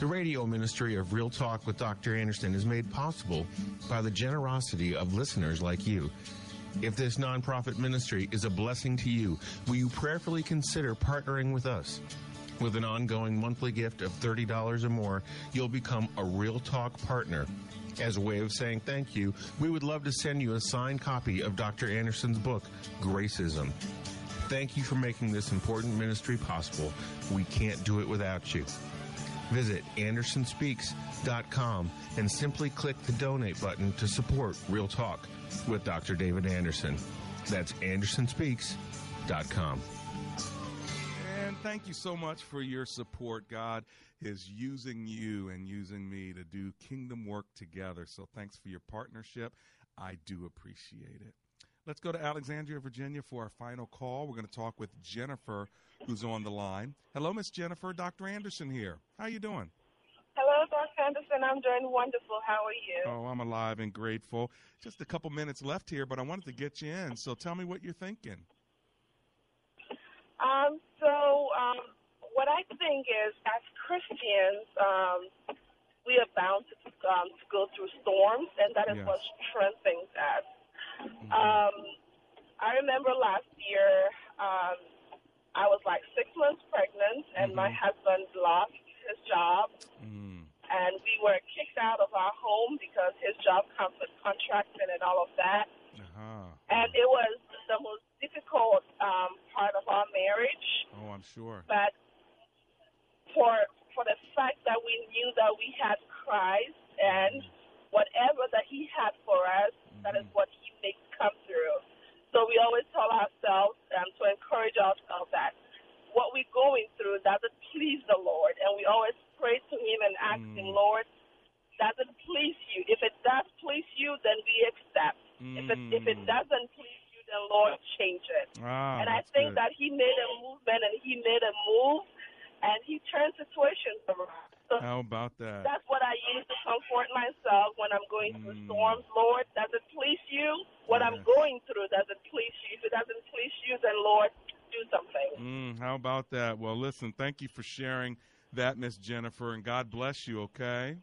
The radio ministry of Real Talk with Doctor Anderson is made possible by the generosity of listeners like you. If this nonprofit ministry is a blessing to you, will you prayerfully consider partnering with us? With an ongoing monthly gift of thirty dollars or more, you'll become a Real Talk partner. As a way of saying thank you, we would love to send you a signed copy of Doctor Anderson's book, Gracism. Thank you for making this important ministry possible. We can't do it without you. Visit Anderson Speaks dot com and simply click the donate button to support Real Talk with Doctor David Anderson. That's Anderson Speaks dot com. And thank you so much for your support. God is using you and using me to do kingdom work together. So thanks for your partnership. I do appreciate it. Let's go to Alexandria, Virginia for our final call. We're going to talk with Jennifer, who's on the line. Hello, Miss Jennifer. Doctor Anderson here. How are you doing? Hello, Doctor Anderson. I'm doing wonderful. How are you? Oh, I'm alive and grateful. Just a couple minutes left here, but I wanted to get you in. So tell me what you're thinking. Um, so, um, What I think is, as Christians, um, we are bound to, um, to go through storms, and that is yes. what strengthens us. Mm-hmm. Um, I remember last year, um, I was like six months pregnant, and mm-hmm. my husband lost his job, mm. and we were kicked out of our home because his job comes with contracting and all of that. Uh-huh. And it was the most difficult um, part of our marriage. Oh, I'm sure. But For, for the fact that we knew that we had Christ and whatever that he had for us, mm-hmm. that is what he makes come through. So we always tell ourselves um, to encourage ourselves that what we're going through doesn't please the Lord. And we always pray to him and ask mm-hmm. him, Lord, does it please you? If it does please you, then we accept. Mm-hmm. If, it, if it doesn't please you, then Lord, change it. Ah, and I think good. that he made a movement and he made a move. And he turns situations around. So how about that? That's what I use to comfort myself when I'm going through mm. storms. Lord, does it please you? What yes. I'm going through, does it please you? If it doesn't please you, then Lord, do something. Mm, how about that? Well, listen, thank you for sharing that, Miss Jennifer, and God bless you, okay?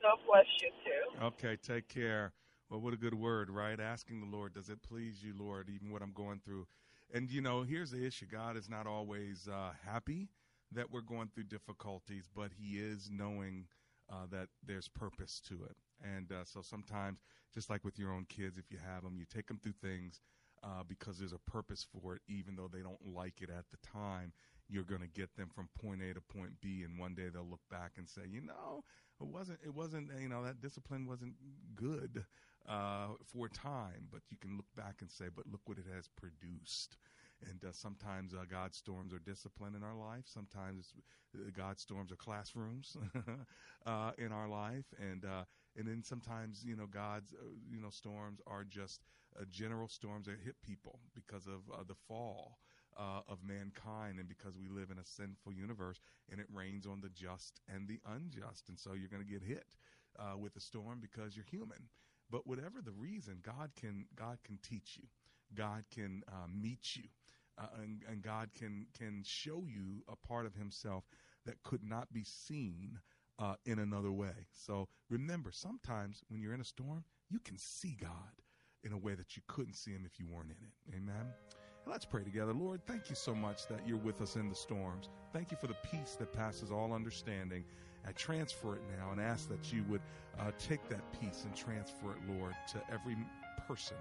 God bless you, too. Okay, take care. Well, what a good word, right? Asking the Lord, does it please you, Lord, even what I'm going through? And, you know, here's the issue. God is not always uh, happy that we're going through difficulties, but he is knowing uh, that there's purpose to it. And uh, so sometimes, just like with your own kids, if you have them, you take them through things uh, because there's a purpose for it, even though they don't like it at the time. You're going to get them from point A to point B, and one day they'll look back and say, you know, it wasn't, it wasn't, you know, that discipline wasn't good uh, for a time, but you can look back and say, but look what it has produced. And uh, sometimes uh, God's storms are discipline in our life. Sometimes God's storms are classrooms uh, in our life. And uh, And then sometimes, you know, God's, uh, you know, storms are just uh, general storms that hit people because of uh, the fall uh, of mankind, and because we live in a sinful universe, and it rains on the just and the unjust. And so you're going to get hit uh, with a storm because you're human. But whatever the reason, God can God can teach you. God can uh, meet you. Uh, and, and God can can show you a part of himself that could not be seen uh, in another way. So remember, sometimes when you're in a storm, you can see God in a way that you couldn't see him if you weren't in it. Amen. Let's pray together. Lord, thank you so much that you're with us in the storms. Thank you for the peace that passes all understanding. I transfer it now and ask that you would uh, take that peace and transfer it, Lord, to every person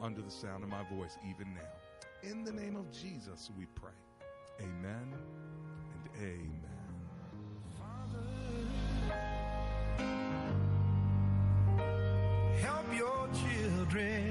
under the sound of my voice, even now. In the name of Jesus, we pray. Amen and amen. Father, help your children.